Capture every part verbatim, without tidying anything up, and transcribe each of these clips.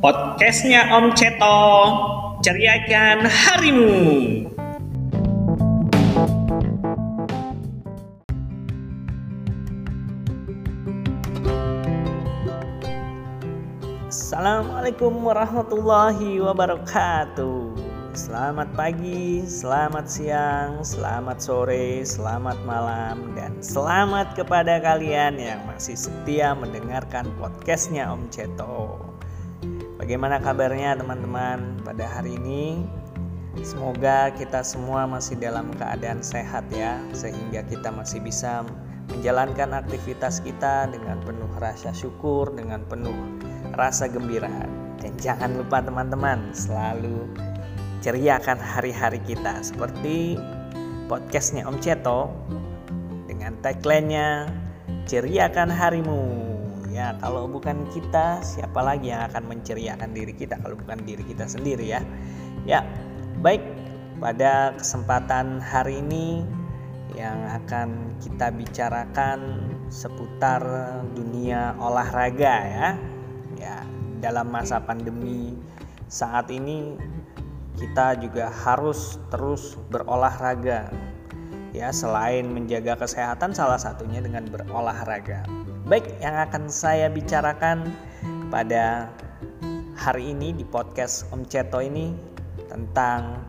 Podcastnya Om Ceto, ceriakan harimu. Assalamualaikum warahmatullahi wabarakatuh. Selamat pagi, selamat siang, selamat sore, selamat malam, dan selamat kepada kalian yang masih setia mendengarkan podcastnya Om Ceto. Bagaimana kabarnya teman-teman pada hari ini? Semoga kita semua masih dalam keadaan sehat ya, sehingga kita masih bisa menjalankan aktivitas kita dengan penuh rasa syukur, dengan penuh rasa gembira. Dan jangan lupa teman-teman, selalu ceriakan hari-hari kita seperti podcastnya Om Ceto dengan tagline-nya "Ceriakan harimu". Ya, kalau bukan kita, siapa lagi yang akan menceriakan diri kita kalau bukan diri kita sendiri ya. Ya, baik, pada kesempatan hari ini yang akan kita bicarakan seputar dunia olahraga ya. Ya, dalam masa pandemi saat ini kita juga harus terus berolahraga. Ya, selain menjaga kesehatan salah satunya dengan berolahraga. Baik, yang akan saya bicarakan pada hari ini di podcast Om Ceto ini tentang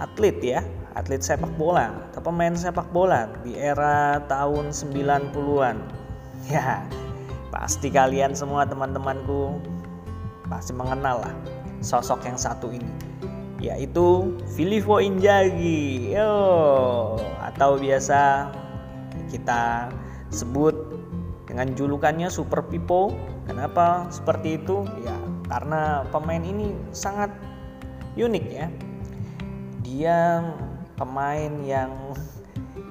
atlet ya, atlet sepak bola atau pemain sepak bola di era tahun sembilan puluhan. Ya, pasti kalian semua teman-temanku pasti mengenal lah sosok yang satu ini, yaitu Filippo Inzaghi. Yo, atau biasa kita sebut dengan julukannya Super Pippo. Kenapa seperti itu? Ya, karena pemain ini sangat unik ya. Dia pemain yang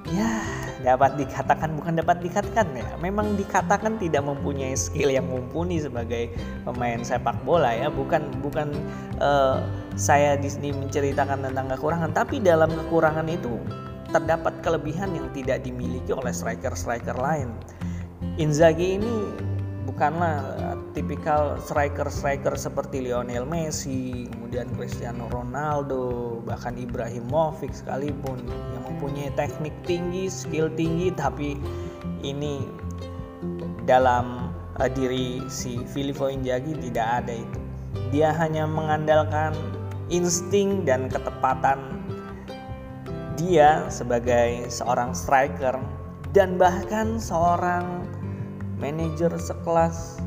ya dapat dikatakan bukan dapat dikatakan ya. Memang dikatakan tidak mempunyai skill yang mumpuni sebagai pemain sepak bola ya. Bukan bukan uh, saya di sini menceritakan tentang kekurangan, tapi dalam kekurangan itu terdapat kelebihan yang tidak dimiliki oleh striker-striker lain. Inzaghi ini bukanlah tipikal striker-striker seperti Lionel Messi, kemudian Cristiano Ronaldo, bahkan Ibrahimovic sekalipun, yang mempunyai teknik tinggi, skill tinggi, tapi ini dalam uh, diri si Filippo Inzaghi tidak ada itu. Dia hanya mengandalkan insting dan ketepatan dia sebagai seorang striker, dan bahkan seorang manajer sekelas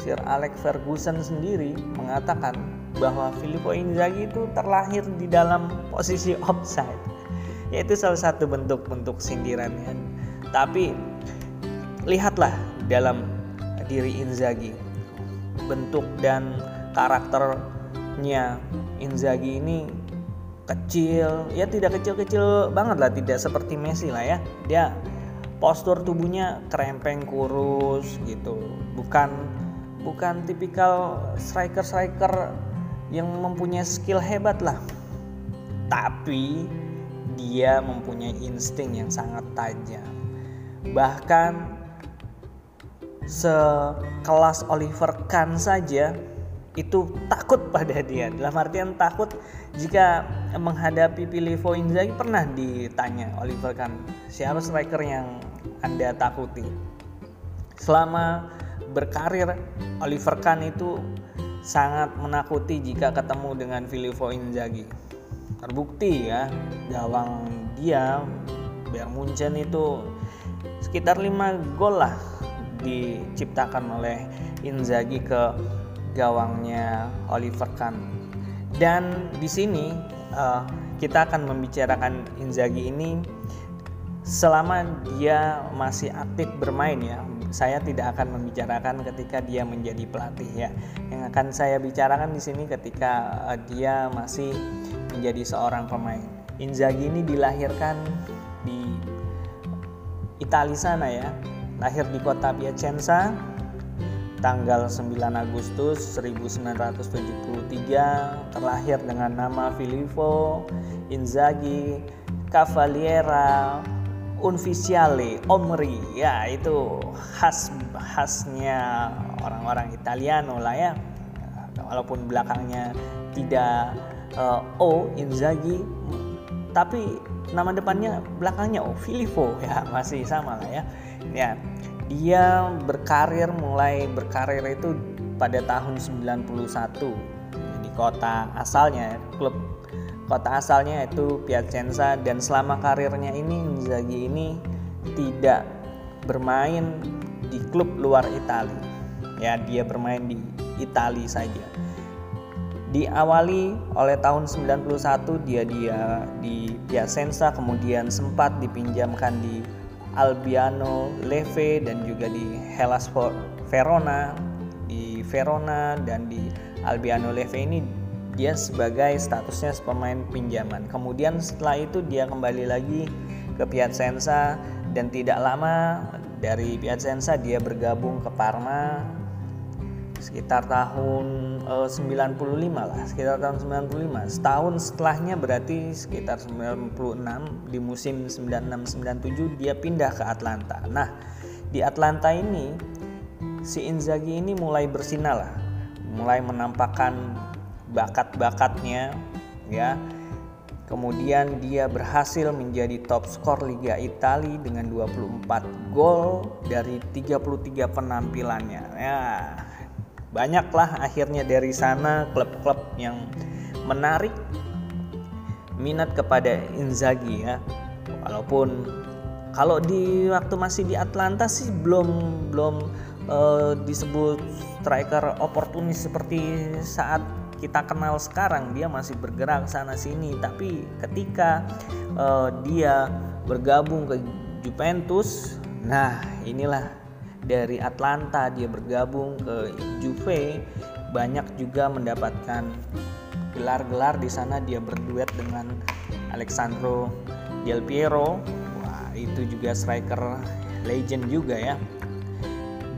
Sir Alex Ferguson sendiri mengatakan bahwa Filippo Inzaghi itu terlahir di dalam posisi offside. Yaitu salah satu bentuk-bentuk sindirannya. Tapi lihatlah dalam diri Inzaghi, bentuk dan karakternya Inzaghi ini kecil, ya tidak kecil-kecil banget lah, tidak seperti Messi lah ya. Dia postur tubuhnya kerempeng, kurus gitu. Bukan bukan tipikal striker-striker yang mempunyai skill hebat lah. Tapi dia mempunyai insting yang sangat tajam. Bahkan sekelas Oliver Kahn saja itu takut pada dia. Dalam artian takut jika menghadapi Filippo Inzaghi. Pernah ditanya Oliver Kahn, siapa striker yang Anda takuti? Selama berkarir, Oliver Kahn itu sangat menakuti jika ketemu dengan Filippo Inzaghi. Terbukti ya, gawang dia Bayern Muenchen itu sekitar lima gol lah diciptakan oleh Inzaghi ke gawangnya Oliver Kahn. Dan di sini uh, kita akan membicarakan Inzaghi ini selama dia masih aktif bermain ya. Saya tidak akan membicarakan ketika dia menjadi pelatih ya. Yang akan saya bicarakan di sini ketika uh, dia masih menjadi seorang pemain. Inzaghi ini dilahirkan di Italia sana ya. Lahir di kota Piacenza tanggal sembilan Agustus seribu sembilan ratus tujuh puluh tiga, terlahir dengan nama Filippo Inzaghi Cavaliera Ufficiale Omri, ya itu khas khasnya orang-orang Italiano lah ya, walaupun belakangnya tidak uh, O Inzaghi, tapi nama depannya belakangnya O Filippo, ya masih sama lah ya. Ya dia berkarir mulai berkarir itu pada tahun sembilan puluh satu di kota asalnya, klub kota asalnya itu Piacenza, dan selama karirnya ini Inzaghi ini tidak bermain di klub luar Italia. Ya, dia bermain di Italia saja. Diawali oleh tahun sembilan puluh satu dia dia di Piacenza, kemudian sempat dipinjamkan di Albino Leffe dan juga di Hellas Verona, di Verona dan di Albino Leffe ini dia sebagai statusnya pemain pinjaman. Kemudian setelah itu dia kembali lagi ke Piacenza dan tidak lama dari Piacenza dia bergabung ke Parma sekitar tahun eh, sembilan puluh lima lah, sekitar tahun sembilan puluh lima. Setahun setelahnya berarti sekitar sembilan puluh enam, di musim sembilan puluh enam sembilan puluh tujuh dia pindah ke Atlanta. Nah, di Atlanta ini si Inzaghi ini mulai bersinar lah, mulai menampakkan bakat-bakatnya ya. Kemudian dia berhasil menjadi top skor Liga Italia dengan dua puluh empat gol dari tiga puluh tiga penampilannya. Ya, banyaklah akhirnya dari sana klub-klub yang menarik minat kepada Inzaghi ya. Walaupun kalau di waktu masih di Atlanta sih belum belum eh, disebut striker oportunis seperti saat kita kenal sekarang, dia masih bergerak sana sini. Tapi ketika uh, dia bergabung ke Juventus, nah inilah dari Atlanta dia bergabung ke Juve, banyak juga mendapatkan gelar-gelar di sana. Dia berduet dengan Alessandro Del Piero, wah itu juga striker legend juga ya.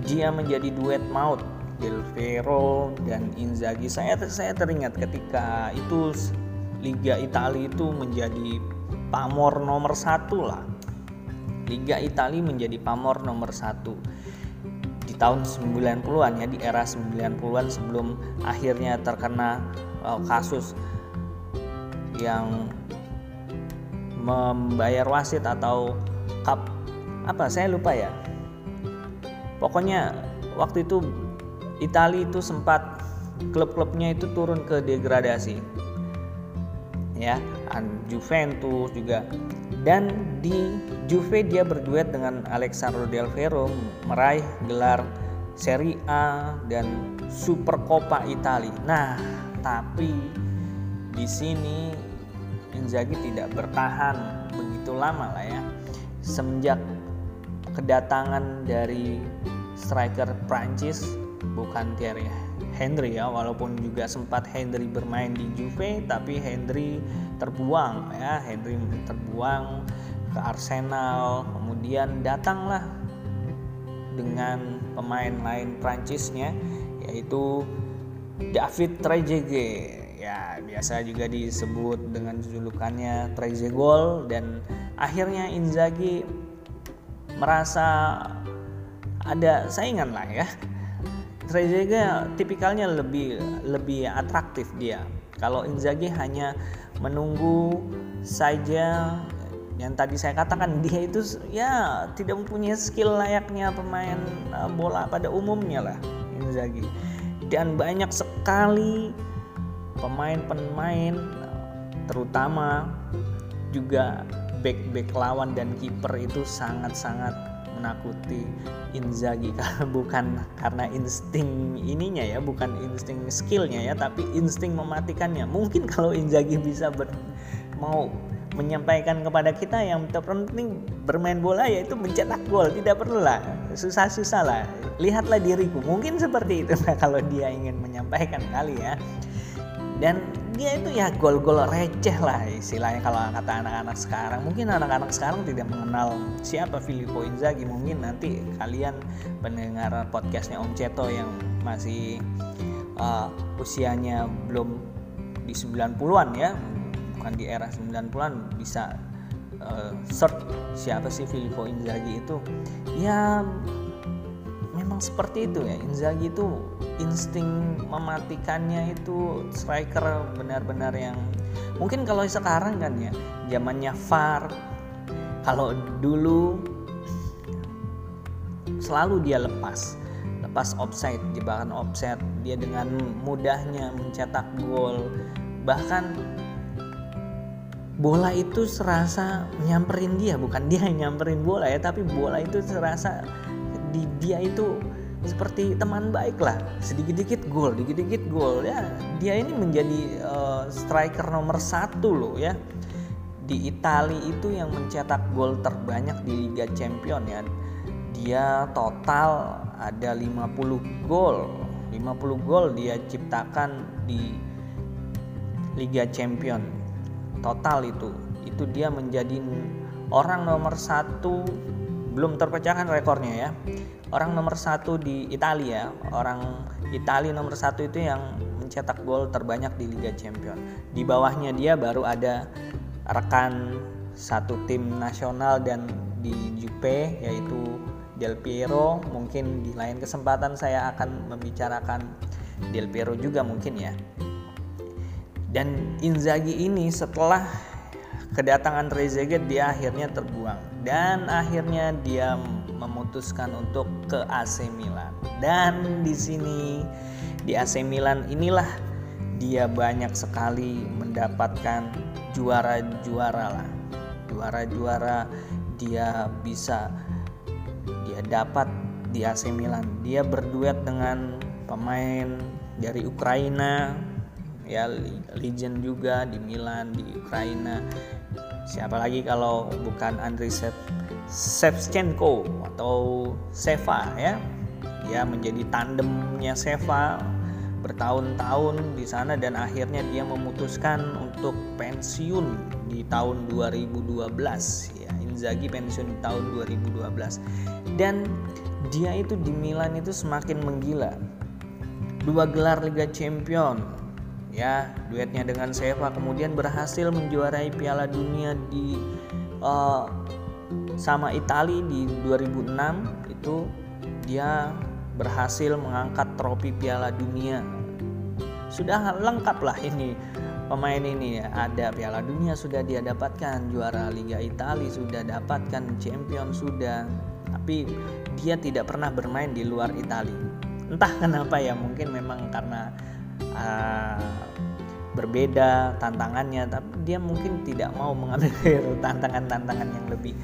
Dia menjadi duet maut Del Piero dan Inzaghi. Saya saya teringat ketika itu Liga Italia itu menjadi pamor nomor satu lah. Liga Italia menjadi pamor nomor satu di tahun sembilan puluhan ya, di era sembilan puluhan sebelum akhirnya terkena uh, kasus yang membayar wasit atau cup apa saya lupa ya. Pokoknya waktu itu Italia itu sempat klub-klubnya itu turun ke degradasi ya, Juventus juga, dan di Juve dia berduet dengan Alessandro Del Piero meraih gelar Serie A dan Supercoppa Italia. Nah, tapi di sini Inzaghi tidak bertahan begitu lama lah ya. Semenjak kedatangan dari striker Prancis, bukan Thierry Henry ya, walaupun juga sempat Henry bermain di Juve, tapi Henry terbuang ya, Henry terbuang ke Arsenal. Kemudian datanglah dengan pemain lain Prancisnya, yaitu David Trezeguet ya, biasa juga disebut dengan julukannya Trezegol. Dan akhirnya Inzaghi merasa ada saingan lah ya. Trezeguet tipikalnya lebih lebih atraktif dia. Kalau Inzaghi hanya menunggu saja. Yang tadi saya katakan, dia itu ya tidak mempunyai skill layaknya pemain bola pada umumnya lah Inzaghi. Dan banyak sekali pemain-pemain, terutama juga bek-bek lawan dan kiper itu sangat-sangat menakuti Inzaghi, bukan karena insting ininya ya, bukan insting skillnya ya, tapi insting mematikannya. Mungkin kalau Inzaghi bisa ber, mau menyampaikan kepada kita yang terpenting bermain bola yaitu mencetak gol, tidak perlulah susah-susah lah, lihatlah diriku, mungkin seperti itu nah, kalau dia ingin menyampaikan kali ya. Dan dia itu ya gol-gol receh lah istilahnya kalau kata anak-anak sekarang. Mungkin anak-anak sekarang tidak mengenal siapa Filippo Inzaghi. Mungkin nanti kalian pendengar podcastnya Om Ceto yang masih uh, usianya belum di sembilan puluhan ya, bukan di era sembilan puluhan, bisa uh, search siapa sih Filippo Inzaghi itu, ya memang seperti itu ya. Inzaghi itu insting mematikannya itu striker benar-benar yang mungkin kalau sekarang kan ya zamannya V A R, kalau dulu selalu dia lepas lepas offside, jebakan offside, dia dengan mudahnya mencetak gol, bahkan bola itu serasa nyamperin dia, bukan dia yang nyamperin bola ya, tapi bola itu serasa di dia itu seperti teman baik lah, sedikit-dikit gol, dikit-dikit gol ya. Dia ini menjadi uh, striker nomor satu loh ya di Italia itu yang mencetak gol terbanyak di Liga Champion ya. Dia total ada lima puluh gol dia ciptakan di Liga Champion total itu itu dia menjadi orang nomor satu, belum terpecahkan rekornya ya, orang nomor satu di Italia. Orang Italia nomor satu itu yang mencetak gol terbanyak di Liga Champion. Di bawahnya dia baru ada rekan satu tim nasional dan di Juve yaitu Del Piero. Mungkin di lain kesempatan saya akan membicarakan Del Piero juga mungkin ya. Dan Inzaghi ini setelah kedatangan Trezeguet dia akhirnya terbuang dan akhirnya dia memutuskan untuk ke A C Milan. Dan di sini di A C Milan inilah dia banyak sekali mendapatkan juara-juara lah. Juara-juara dia bisa dia dapat di A C Milan. Dia berduet dengan pemain dari Ukraina ya, legend juga di Milan di Ukraina. Siapa lagi kalau bukan Andriy Shevchenko atau Sheva ya. Dia menjadi tandemnya Sheva bertahun-tahun di sana dan akhirnya dia memutuskan untuk pensiun di tahun dua ribu dua belas ya. Inzaghi pensiun di tahun dua ribu dua belas dan dia itu di Milan itu semakin menggila. Dua gelar Liga Champion ya, duetnya dengan Sheva, kemudian berhasil menjuarai Piala Dunia di uh, sama Italia di dua ribu enam itu dia berhasil mengangkat trofi Piala Dunia. Sudah lengkap lah ini pemain ini ya. Ada Piala Dunia sudah dia dapatkan, juara Liga Italia sudah dapatkan, champion sudah. Tapi dia tidak pernah bermain di luar Italia. Entah kenapa ya, mungkin memang karena uh, berbeda tantangannya. Tapi dia mungkin tidak mau mengambil tantangan-tantangan yang lebih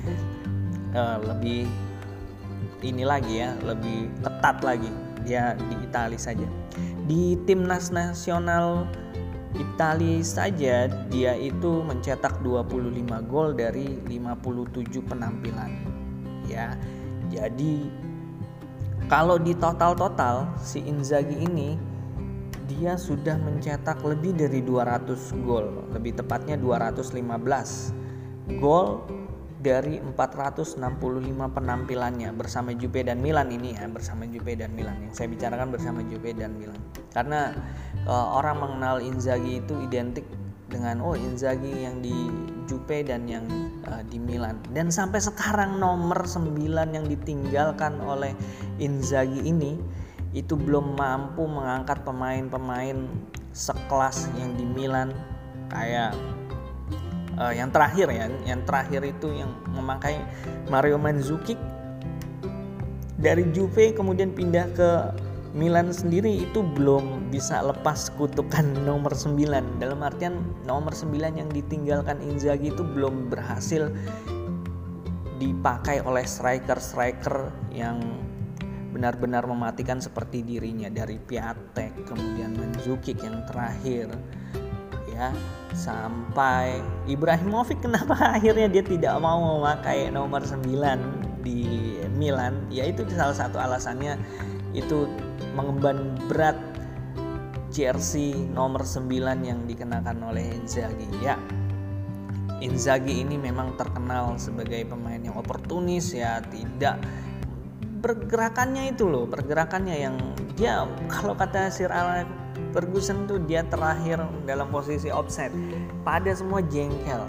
uh, lebih ini lagi ya, lebih ketat lagi dia di Italia saja. Di timnas nasional Italia saja dia itu mencetak dua puluh lima gol dari lima puluh tujuh penampilan ya. Jadi kalau di total-total si Inzaghi ini dia sudah mencetak lebih dari dua ratus gol, lebih tepatnya dua ratus lima belas gol dari empat ratus enam puluh lima penampilannya bersama Juve dan Milan ini ya, bersama Juve dan Milan yang saya bicarakan bersama Juve dan Milan. Karena e, orang mengenal Inzaghi itu identik dengan oh Inzaghi yang di Juve dan yang e, di Milan. Dan sampai sekarang nomor sembilan yang ditinggalkan oleh Inzaghi ini itu belum mampu mengangkat pemain-pemain sekelas yang di Milan kayak Uh, yang terakhir ya, yang terakhir itu yang memakai Mario Mandzukic dari Juve kemudian pindah ke Milan sendiri itu belum bisa lepas kutukan nomor sembilan. Dalam artian nomor sembilan yang ditinggalkan Inzaghi itu belum berhasil dipakai oleh striker-striker yang benar-benar mematikan seperti dirinya, dari Piatek kemudian Mandzukic yang terakhir ya. Sampai Ibrahimovic, kenapa akhirnya dia tidak mau memakai nomor sembilan di Milan? Ya itu salah satu alasannya, itu mengemban berat jersey nomor sembilan yang dikenakan oleh Inzaghi. Ya, Inzaghi ini memang terkenal sebagai pemain yang oportunis ya, tidak pergerakannya itu loh, pergerakannya yang dia kalau kata Sir Alex Ferguson tuh dia terakhir dalam posisi offside. Pada semua jengkel.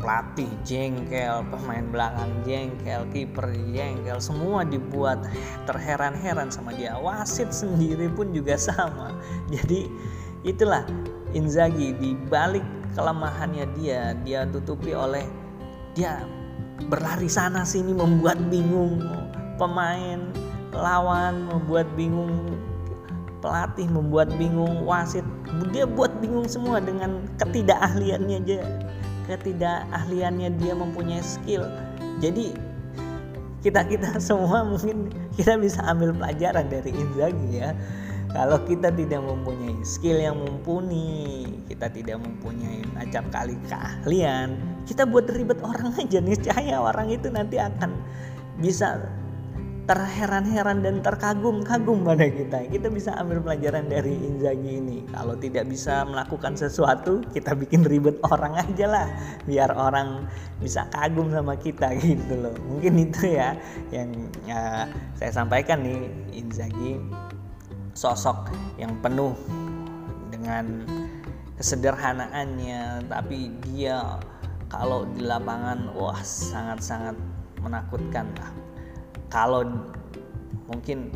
pelatih jengkel, pemain belakang jengkel, kiper jengkel, semua dibuat terheran-heran sama dia. Wasit sendiri pun juga sama. Jadi itulah Inzaghi, di balik kelemahannya dia, dia tutupi oleh dia berlari sana sini membuat bingung pemain lawan, membuat bingung pelatih, membuat bingung wasit. Dia buat bingung semua dengan ketidakahliannya aja. Ketidakahliannya dia mempunyai skill. Jadi kita-kita semua mungkin kita bisa ambil pelajaran dari Inzaghi ya. Kalau kita tidak mempunyai skill yang mumpuni, kita tidak mempunyai acap kali keahlian, kita buat ribet orang aja, niscaya orang itu nanti akan bisa terheran-heran dan terkagum-kagum pada kita. Kita bisa ambil pelajaran dari Inzaghi ini. Kalau tidak bisa melakukan sesuatu, kita bikin ribet orang aja lah, biar orang bisa kagum sama kita gitu loh. Mungkin itu ya yang uh, saya sampaikan nih. Inzaghi sosok yang penuh dengan kesederhanaannya, tapi dia kalau di lapangan wah sangat-sangat menakutkan lah. Kalau mungkin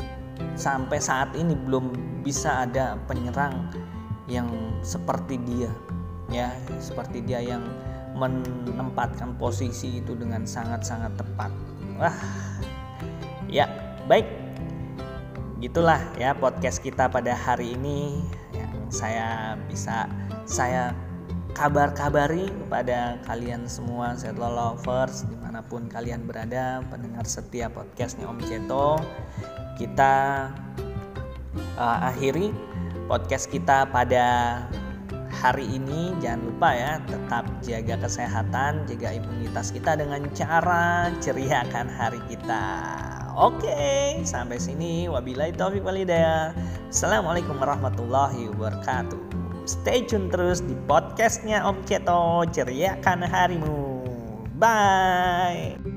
sampai saat ini belum bisa ada penyerang yang seperti dia ya, seperti dia yang menempatkan posisi itu dengan sangat-sangat tepat. Wah. Ya, baik. Gitulah ya podcast kita pada hari ini yang saya bisa saya kabar-kabari kepada kalian semua Ceto lovers dimanapun kalian berada, pendengar setia podcastnya Om Ceto. Kita uh, akhiri podcast kita pada hari ini. Jangan lupa ya, tetap jaga kesehatan, jaga imunitas kita dengan cara ceriakan hari kita. Oke, sampai sini. Wabillahi taufiq wal hidayah. Assalamualaikum warahmatullahi wabarakatuh. Stay tune terus di podcastnya Om Ceto, ceriakan harimu. Bye.